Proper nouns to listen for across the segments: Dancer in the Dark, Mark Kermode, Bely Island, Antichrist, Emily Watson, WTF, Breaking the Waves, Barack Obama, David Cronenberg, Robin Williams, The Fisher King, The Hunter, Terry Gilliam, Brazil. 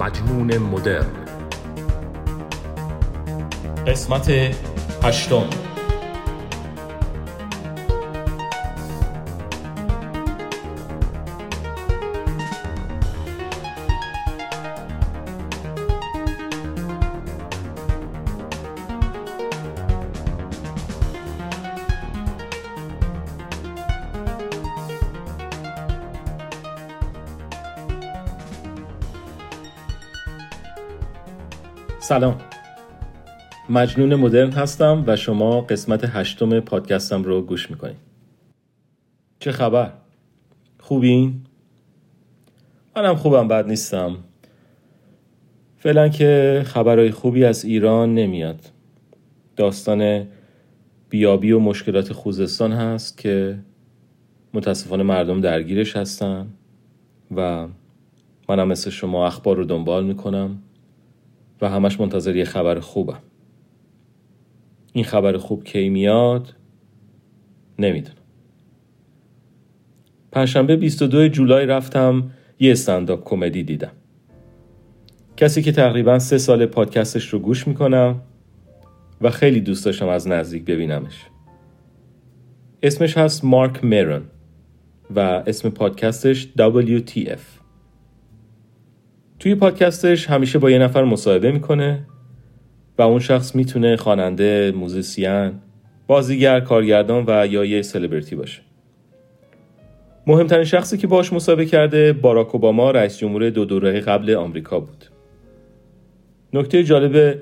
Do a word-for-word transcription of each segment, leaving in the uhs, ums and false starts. مجنون مدرن. قسمت هشتم. سلام، مجنون مدرن هستم و شما قسمت هشتم پادکستم رو گوش میکنید. چه خبر؟ خوبین؟ منم خوبم، بد نیستم. فعلا که خبرهای خوبی از ایران نمیاد. داستان بیابی و مشکلات خوزستان هست که متاسفانه مردم درگیرش هستن و منم مثل شما اخبار رو دنبال میکنم و همش منتظر یه خبر خوبم. این خبر خوب کی میاد نمیدونم. پنجشنبه بیست و دوم جولای رفتم یه استندآپ کمدی دیدم. کسی که تقریبا سه سال پادکستش رو گوش میکنم و خیلی دوست داشتم از نزدیک ببینمش. اسمش هست مارک مرون و اسم پادکستش دبلیو تی اف. توی پادکستش همیشه با یه نفر مصاحبه میکنه و اون شخص میتونه خواننده، موزیسین، بازیگر، کارگردان و یا یه سلبریتی باشه. مهمترین شخصی که باهاش مصاحبه کرده باراک اوباما، رئیس جمهور دو دوره قبل آمریکا بود. نکته جالب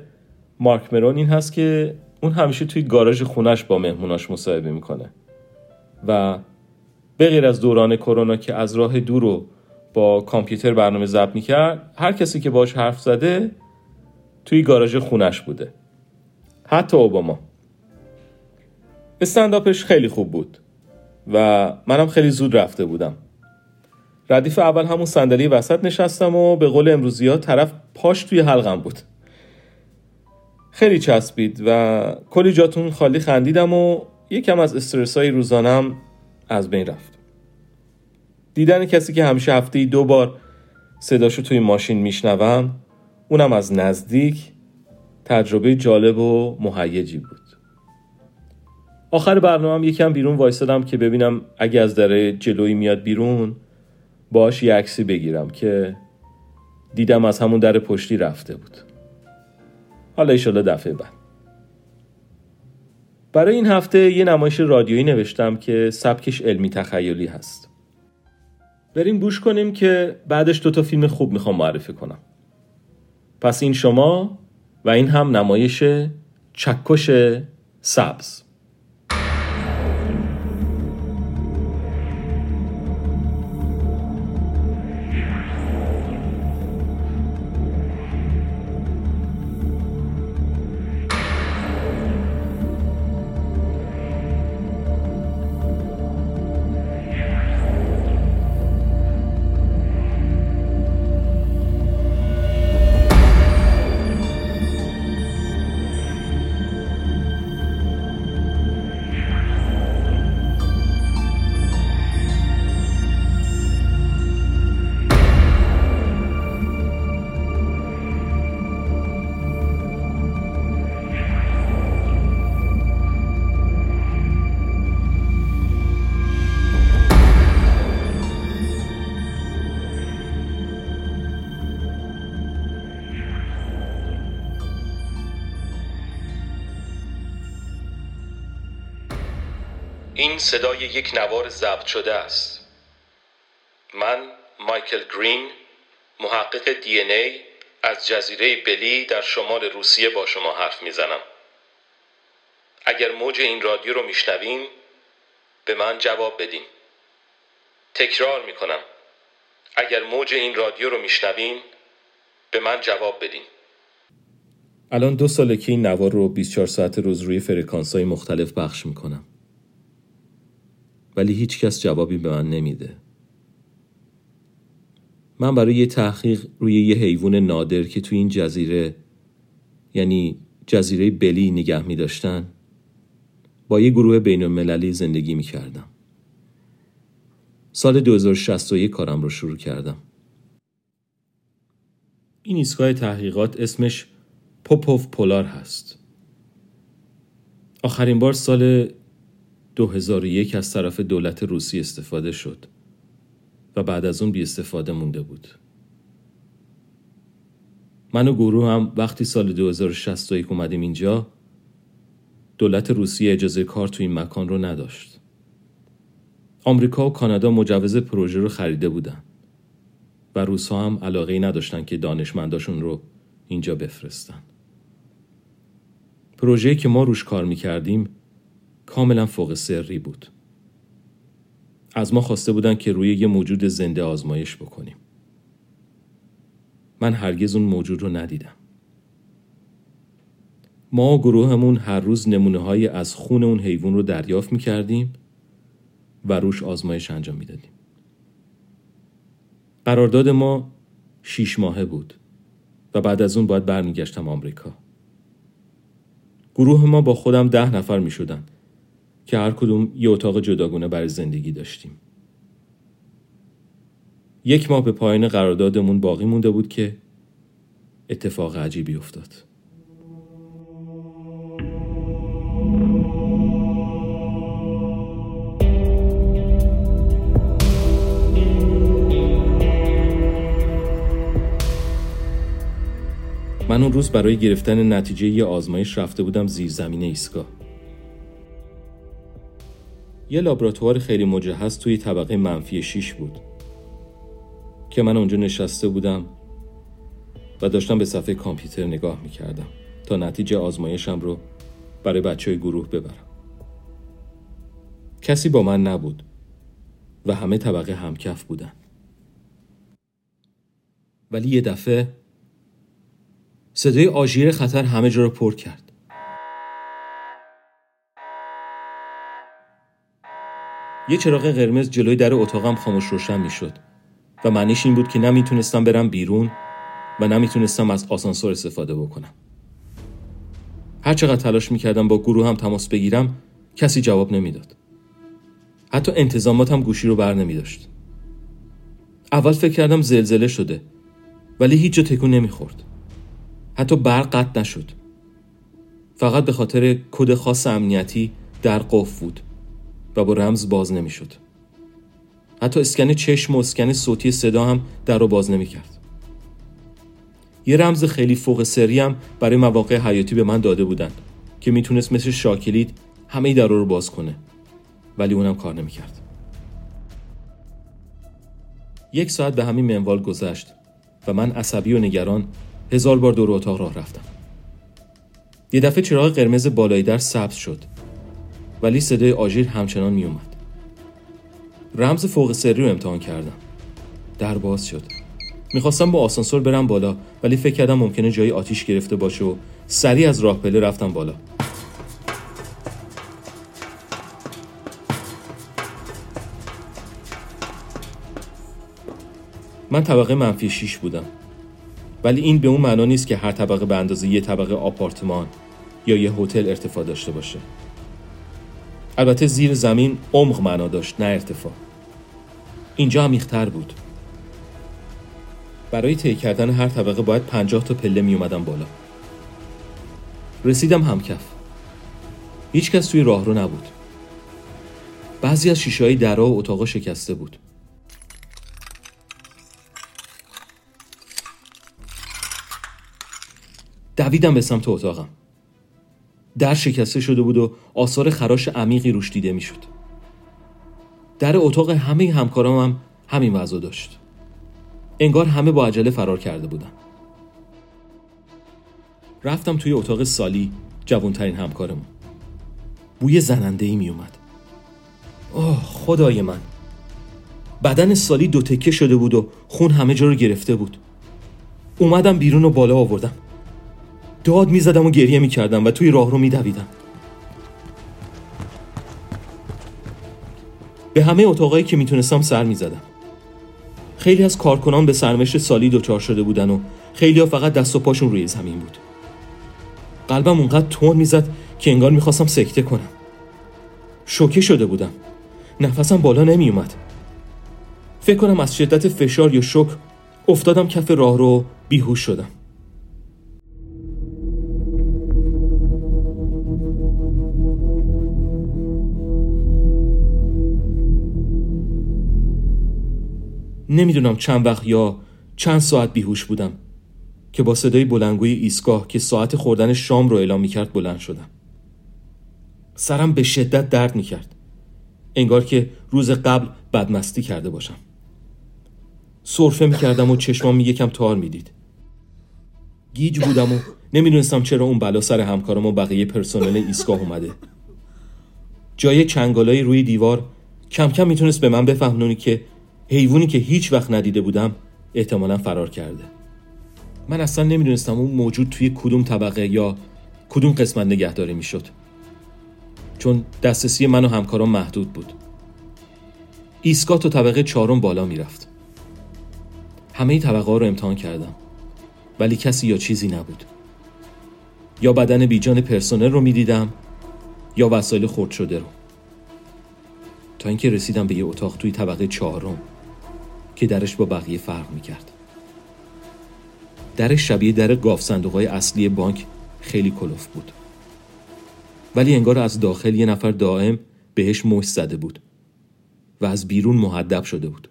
مارک مرون این هست که اون همیشه توی گاراژ خونش با مهموناش مصاحبه میکنه و به غیر از دوران کرونا که از راه دور و با کامپیوتر برنامه ضبط میکرد، هر کسی که باهاش حرف زده توی گاراژ خونش بوده. حتی اوباما. استندآپش خیلی خوب بود و منم خیلی زود رفته بودم. ردیف اول همون صندلی وسط نشستم و به قول امروزی ها طرف پاش توی حلقم بود. خیلی چسبید و کلی جاتون خالی خندیدم و یکم از استرسای روزانم از بین رفت. دیدن کسی که همیشه هفته‌ای دو بار صداشو توی ماشین میشنوم، اونم از نزدیک، تجربه جالب و مهیجی بود. آخر برنامه‌ام یکم بیرون وایسادم که ببینم اگه از دره جلویی میاد بیرون باهاش یه عکسی بگیرم که دیدم از همون در پشتی رفته بود. حالا ایشالا دفعه بعد. برای این هفته یه نمایش رادیویی نوشتم که سبکش علمی تخیلی هست. بریم گوش کنیم که بعدش دوتا فیلم خوب میخوام معرفی کنم. پس این شما و این هم نمایش چکش سبز. این صدای یک نوار ضبط شده است. من مایکل گرین، محقق دی ان ای از جزیره بلی در شمال روسیه با شما حرف میزنم. اگر موج این رادیو رو میشنویم به من جواب بدین. تکرار میکنم. اگر موج این رادیو رو میشنوین به من جواب بدین. الان دو ساله که این نوار رو بیست و چهار ساعت روز روی فرکانس‌های مختلف پخش میکنم. ولی هیچ کس جوابی به من نمیده. من برای یه تحقیق روی یه حیوان نادر که توی این جزیره، یعنی جزیره بلی، نگه می داشتن، با یه گروه بین المللی زندگی می کردم. سال دو هزار و شصت و یک کارم رو شروع کردم. این ایستگاه تحقیقات اسمش پوپوف پولار هست. آخرین بار سال دو هزار و یک از طرف دولت روسی استفاده شد و بعد از اون بی استفاده مونده بود. من و گروه هم وقتی سال دو هزار و شصت و یک اومدیم اینجا، دولت روسیه اجازه کار تو این مکان رو نداشت. آمریکا و کانادا مجوز پروژه رو خریده بودن و روس‌ها هم علاقه‌ای نداشتن که دانشمنداشون رو اینجا بفرستن. پروژه‌ای که ما روش کار می‌کردیم کاملا فوق سری بود. از ما خواسته بودن که روی یه موجود زنده آزمایش بکنیم. من هرگز اون موجود رو ندیدم. ما و گروهمون هر روز نمونه‌های از خون اون حیوان رو دریافت می‌کردیم و روش آزمایش انجام می‌دادیم. قرارداد ما شیش ماهه بود و بعد از اون باید برمیگشتم آمریکا. گروه ما با خودم ده نفر می‌شدن که هر کدوم یه اتاق جداگونه برای زندگی داشتیم. یک ماه به پایان قراردادمون باقی مونده بود که اتفاق عجیبی افتاد. من اون روز برای گرفتن نتیجه یه آزمایش رفته بودم زیر زمین ایستگاه. یه لابراتوار خیلی مجهز توی طبقه منفی شیش بود که من اونجا نشسته بودم و داشتم به صفحه کامپیوتر نگاه میکردم تا نتیجه آزمایشم رو برای بچه های گروه ببرم. کسی با من نبود و همه طبقه همکف بودن. ولی یه دفعه صدای آژیر خطر همه جا رو پر کرد. یه چراغ قرمز جلوی در اتاقم خاموش روشن میشد و معنیش این بود که نمیتونستم برم بیرون و نمیتونستم از آسانسور استفاده بکنم. هر چقدر تلاش میکردم با گروه هم تماس بگیرم، کسی جواب نمیداد. حتی انتظاماتم گوشی رو بر نمیداشت. اول فکر کردم زلزله شده، ولی هیچ جا تکون نمیخورد. حتی برق قطع نشد. فقط به خاطر کد خاص امنیتی در قفل بود و با رمز باز نمیشد. حتی اسکن چشم و اسکن صوتی صدا هم در رو باز نمیکرد. یه رمز خیلی فوق سری هم برای مواقع حیاتی به من داده بودن که میتونست مثل شاکلید همه در رو باز کنه، ولی اونم کار نمیکرد. یک ساعت به همین منوال گذشت و من عصبی و نگران هزار بار دور اتاق راه رفتم. یه دفعه چراغ قرمز بالای در سبز شد، ولی صدای آژیر همچنان می اومد. رمز فوق سری رو امتحان کردم. در باز شد. میخواستم با آسانسور برم بالا، ولی فکر کردم ممکنه جایی آتیش گرفته باشه و سریع از راه پله رفتم بالا. من طبقه منفی شیش بودم، ولی این به اون معنا نیست که هر طبقه به اندازه یه طبقه آپارتمان یا یه هتل ارتفاع داشته باشه. البته زیر زمین عمق معنا داشت، نه ارتفاع. اینجا عمیق‌تر بود. برای طی کردن هر طبقه باید پنجاه تا پله می اومدم بالا. رسیدم همکف. هیچ کس توی راهرو نبود. بعضی از شیشه‌های درها و اتاقا شکسته بود. دویدم به سمت اتاقم. در شکسته شده بود و آثار خراش عمیقی روش دیده می شد. در اتاق همه همکارام هم همین وضع داشت. انگار همه با عجله فرار کرده بودن. رفتم توی اتاق سالی، جوانترین همکارمون. بوی زنندهی می اومد. آه خدای من. بدن سالی دو تکه شده بود و خون همه جا رو گرفته بود. اومدم بیرون و بالا آوردم. داد می زدم و گریه می کردم و توی راه رو می دویدم. به همه اتاقایی که می تونستم سر می زدم. خیلی از کارکنان به سرمشت سالی دچار شده بودن و خیلی ها فقط دست و پاشون روی زمین بود. قلبم اونقدر تون می زد که انگار می خواستم سکته کنم. شوکه شده بودم. نفسم بالا نمی اومد. فکر کنم از شدت فشار یا شوک افتادم کف راه رو بیهوش شدم. نمیدونم چند وقت یا چند ساعت بیهوش بودم که با صدای بلندگوی ایستگاه که ساعت خوردن شام رو اعلام میکرد بلند شدم. سرم به شدت درد میکرد، انگار که روز قبل بدمستی کرده باشم. سرفه میکردم و چشمام یکم تار میدید. گیج بودم و نمیدونستم چرا اون بلا سر همکارم و بقیه پرسنل ایستگاه اومده. جای چنگالای روی دیوار کم کم میتونست به من بفهمونی که حیوانی که هیچ وقت ندیده بودم احتمالاً فرار کرده. من اصلا نمیدونستم اون موجود توی کدوم طبقه یا کدوم قسمت نگهداری میشد، چون دسترسی من و همکارم محدود بود. ایستگاه تو طبقه چهارم بالا میرفت. همه ی طبقه ها رو امتحان کردم، ولی کسی یا چیزی نبود. یا بدن بیجان پرسنل رو میدیدم یا وسایل خرد شده رو. تا اینکه رسیدم به یه اتاق توی طبقه چهارم که درش با بقیه فرق میکرد. درش شبیه در گاف صندوق‌های اصلی بانک خیلی کلوف بود، ولی انگار از داخل یه نفر دائم بهش مشت زده بود و از بیرون محدب شده بود.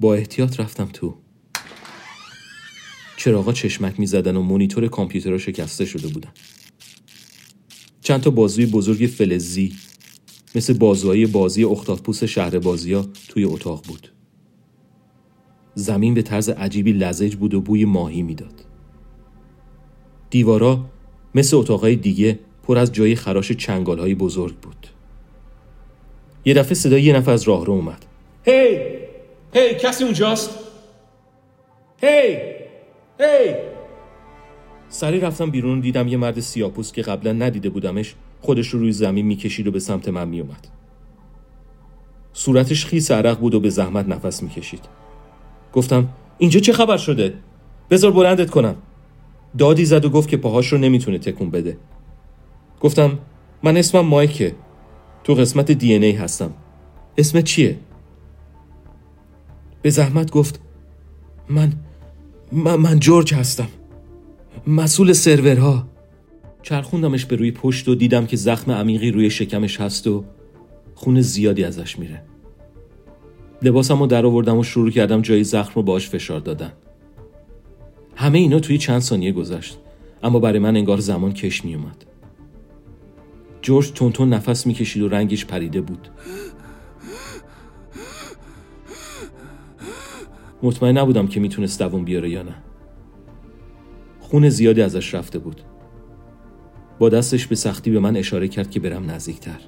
با احتیاط رفتم تو. چراغا چشمک میزدن و مونیتور کامپیوترها شکسته شده بودن. چند تا بازوی بزرگ فلزی مثل بازوهای بازی اختاپوس شهر بازیا توی اتاق بود. زمین به طرز عجیبی لزج بود و بوی ماهی میداد. دیوارا مثل اتاقهای دیگه پر از جای خراش چنگالهای بزرگ بود. یه دفعه صدای یه نفر از راهرو اومد. هی هی کسی اونجاست؟ هی هی سریع رفتم بیرون. دیدم یه مرد سیاه‌پوست که قبلا ندیده بودمش خودش رو روی زمین میکشید و به سمت من میومد. صورتش خیس عرق بود و به زحمت نفس میکشید. گفتم اینجا چه خبر شده؟ بذار بلندت کنم. دادی زد و گفت که پاهاش رو نمیتونه تکون بده. گفتم من اسمم مایکه، تو قسمت دی ان ای هستم. اسمت چیه؟ به زحمت گفت من من, من جورج هستم، مسئول سرورها. چرخوندمش به روی پشت و دیدم که زخم عمیقی روی شکمش هست و خون زیادی ازش میره. لباسمو در آوردم و شروع کردم جای زخم رو باهاش فشار دادن. همه اینا توی چند ثانیه گذشت، اما برای من انگار زمان کش می اومد. جورج تونتون نفس میکشید و رنگش پریده بود. مطمئن نبودم که میتونست دووم بیاره یا نه. خون زیادی ازش رفته بود. با دستش به سختی به من اشاره کرد که برم نزدیکتر.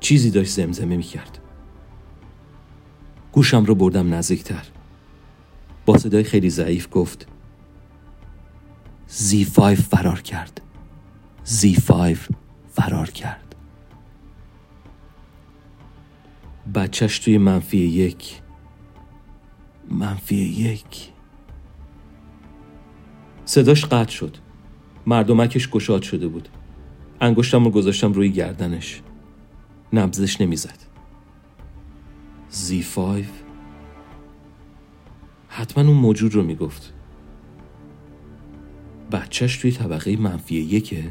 چیزی داشت زمزمه میکرد. گوشم رو بردم نزدیکتر. با صدای خیلی ضعیف گفت زی فایو فرار کرد. زی فایو فرار کرد. بچهش توی منفی یک. منفی یک. صداش قطع شد. مردمکش گشاد شده بود. انگشتم رو گذاشتم روی گردنش. نبضش نمیزد. زی فایو. حتما اون موجود رو میگفت. بچهش توی طبقه منفی یکه؟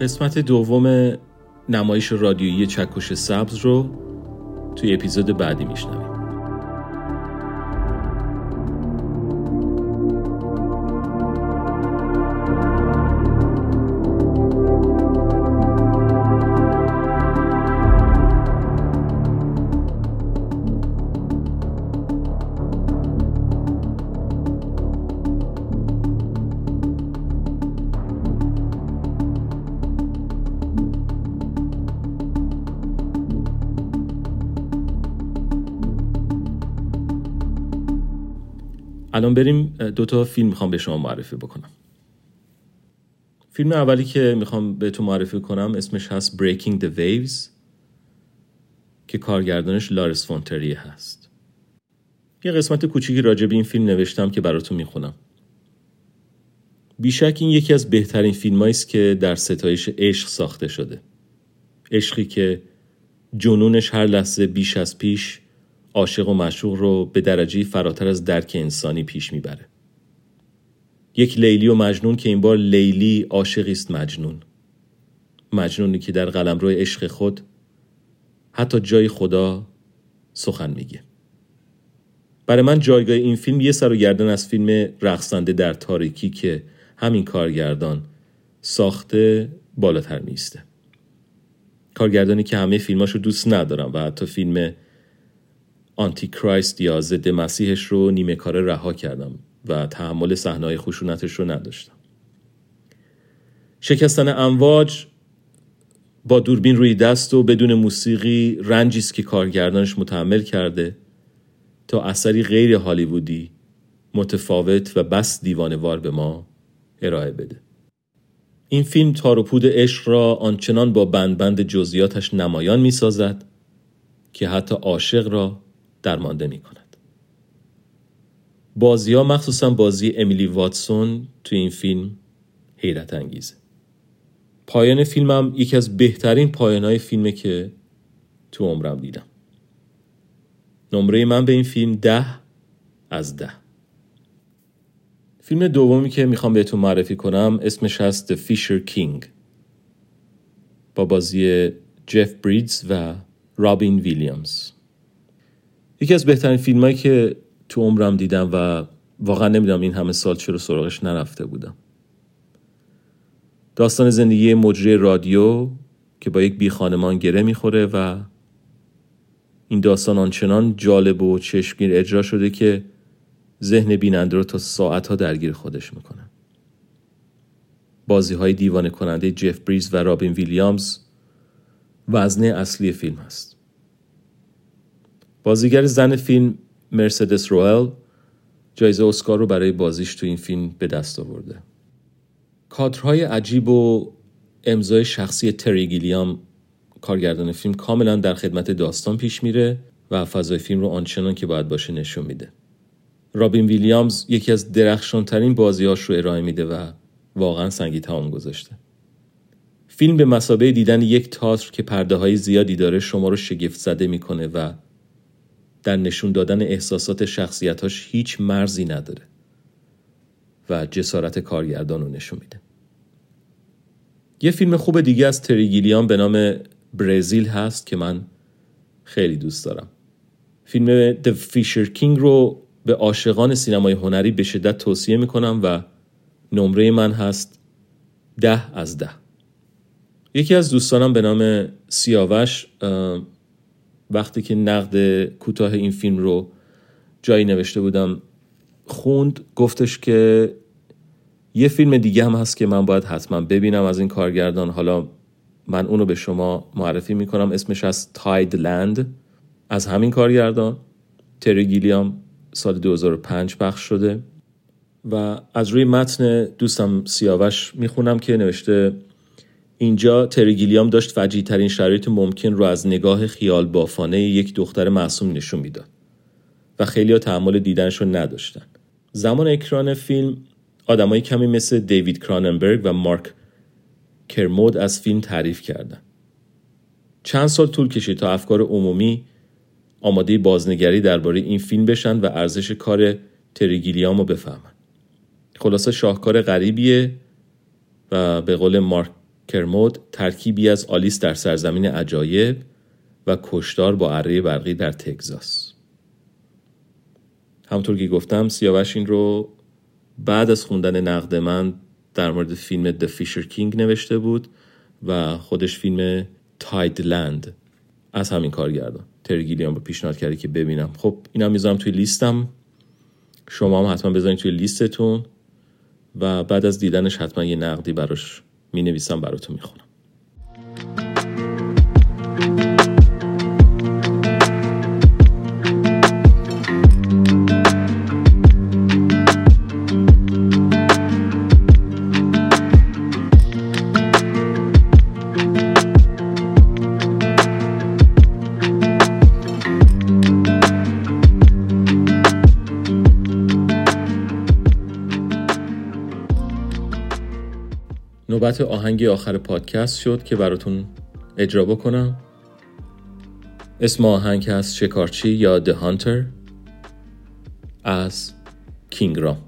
قسمت دوم نمایش رادیویی چکش سبز رو توی اپیزود بعدی میشنویم. الان بریم دوتا فیلم میخوام به شما معرفی بکنم. فیلم اولی که میخوام به تو معرفی کنم اسمش هست Breaking the Waves که کارگردانش لارس فون تریه هست. یه قسمت کوچیکی راجع به این فیلم نوشتم که براتون میخونم. بیشک این یکی از بهترین فیلماییست که در ستایش عشق ساخته شده. عشقی که جنونش هر لحظه بیش از پیش عاشق و معشوق رو به درجه‌ای فراتر از درک انسانی پیش میبره. یک لیلی و مجنون که این بار لیلی عاشقی است مجنون. مجنونی که در قلمرو عشق خود حتی جای خدا سخن میگه. برای من جایگاه این فیلم یه سر و گردن از فیلم رقصنده در تاریکی که همین کارگردان ساخته بالاتر میسته. کارگردانی که همه فیلماشو دوست ندارم و حتی فیلم آنتیکرایست یا ضد مسیحش رو نیمه کاره رها کردم و تحمل صحنه‌های خشونتش رو نداشتم. شکستن امواج با دوربین روی دست و بدون موسیقی رنجی است که کارگردانش متحمل کرده تا اثری غیر هالیوودی متفاوت و بس دیوانه‌وار به ما ارائه بده. این فیلم تار و پود عشق را آنچنان با بند بند جزئیاتش نمایان می‌سازد که حتی عاشق را درمانده می‌کند. بازی‌ها مخصوصاً بازی امیلی واتسون تو این فیلم حیرت انگیزه. پایان فیلمم یکی از بهترین پایان‌های فیلمه که تو عمرم دیدم. نمره من به این فیلم ده از ده. فیلم دومی که میخوام بهتون معرفی کنم اسمش هست The Fisher King با بازی جف بریدز و رابین ویلیامز. یکی از بهترین فیلمایی که تو عمرم دیدم و واقعا نمیدونم این همه سال چرا سراغش نرفته بودم. داستان زندگی مجری رادیو که با یک بی خانمان گره میخوره و این داستان آنچنان جالب و چشمگیر اجرا شده که ذهن بیننده رو تا ساعت‌ها درگیر خودش میکنه. بازی‌های دیوانه کننده جف بریز و رابین ویلیامز وزنه اصلی فیلم هست. بازیگر زن فیلم مرسدس روئل جایزه اسکار رو برای بازیش تو این فیلم به دست آورده. کادرهای عجیب و امضای شخصی تری گیلیام کارگردان فیلم کاملا در خدمت داستان پیش میره و فضای فیلم رو آنچنان که باید باشه نشون میده. رابین ویلیامز یکی از درخشانترین بازی‌هاش رو ارائه میده و واقعا سنگ تمام گذاشته. فیلم به مثابه دیدن یک تئاتر که پرده‌های زیادی داره شما رو شگفت زده میکنه و در نشون دادن احساسات شخصیت‌هاش هیچ مرزی نداره و جسارت کارگردان رو نشون میده. یه فیلم خوب دیگه از تری گیلیام به نام برزیل هست که من خیلی دوست دارم. فیلم The Fisher King رو به عاشقان سینمای هنری به شدت توصیه میکنم و نمره من هست ده از ده. یکی از دوستانم به نام سیاوش وقتی که نقد کوتاه این فیلم رو جایی نوشته بودم خوند، گفتش که یه فیلم دیگه هم هست که من باید حتما ببینم از این کارگردان، حالا من اونو به شما معرفی میکنم. اسمش از تایدلند از همین کارگردان تری گیلیام سال دو هزار و پنج پخش شده و از روی متن دوستم سیاوش میخونم که نوشته اینجا تری گیلیام داشت فجیع ترین شرایط ممکن رو از نگاه خیال بافانه یک دختر معصوم نشون میداد و خیلی‌ها تحمل دیدنش رو نداشتن. زمان اکران فیلم آدمای کمی مثل دیوید کراننبرگ و مارک کرمود از فیلم تعریف کردن. چند سال طول کشید تا افکار عمومی آماده بازنگری درباره این فیلم بشن و ارزش کار تری گیلیام رو بفهمن. خلاصه شاهکار غریبیه و به قول مارک کرمود ترکیبی از آلیس در سرزمین عجایب و کشتار با اره برقی در تگزاس. همونطور که گفتم سیاوش این رو بعد از خوندن نقد من در مورد فیلم The Fisher King نوشته بود و خودش فیلم Tideland از همین کارگردان تری گیلیام رو پیشنهاد کرده که ببینم. خب اینم میذارم توی لیستم، شما هم حتما بذارین توی لیستتون و بعد از دیدنش حتما یه نقدی براش مینویسم براتون میخونم. نوبت آهنگ آخر پادکست شد که براتون اجرا بکنم. اسم آهنگ هست شکارچی یا The Hunter از کینگ رام.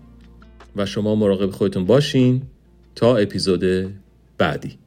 و شما مراقب خودتون باشین تا اپیزود بعدی.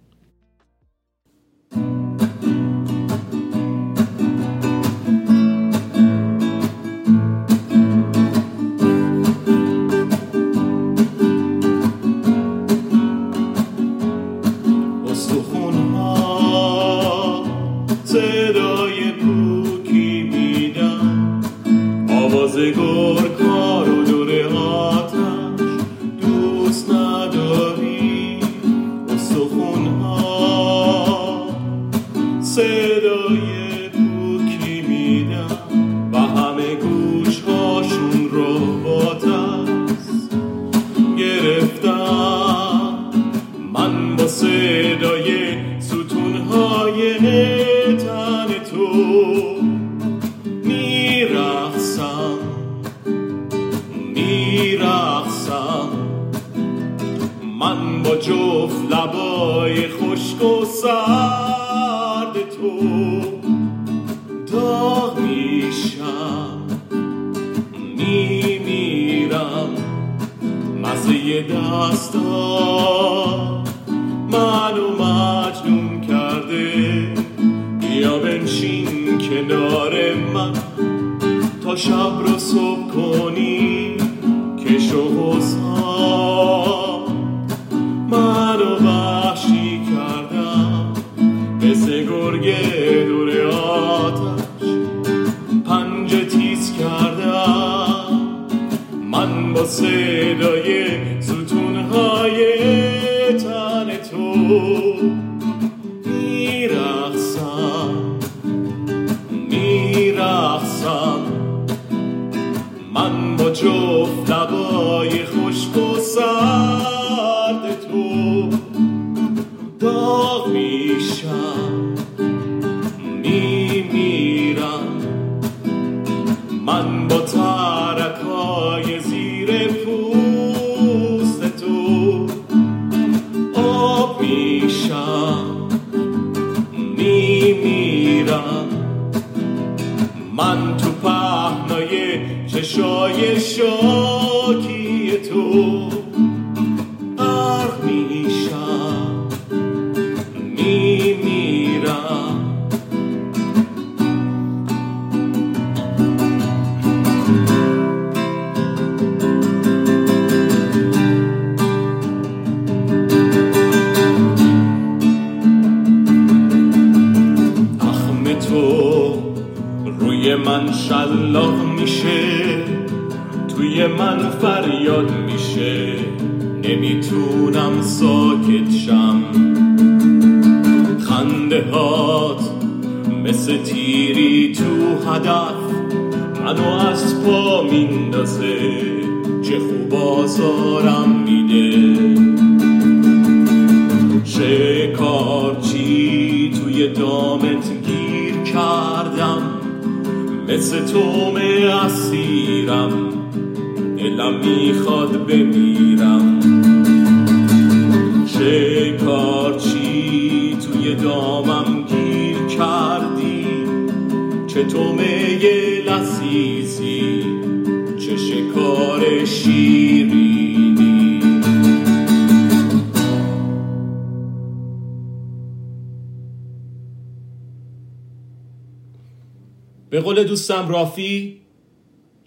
به قول دوستم رافی،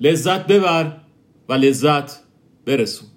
لذت ببر و لذت برسون.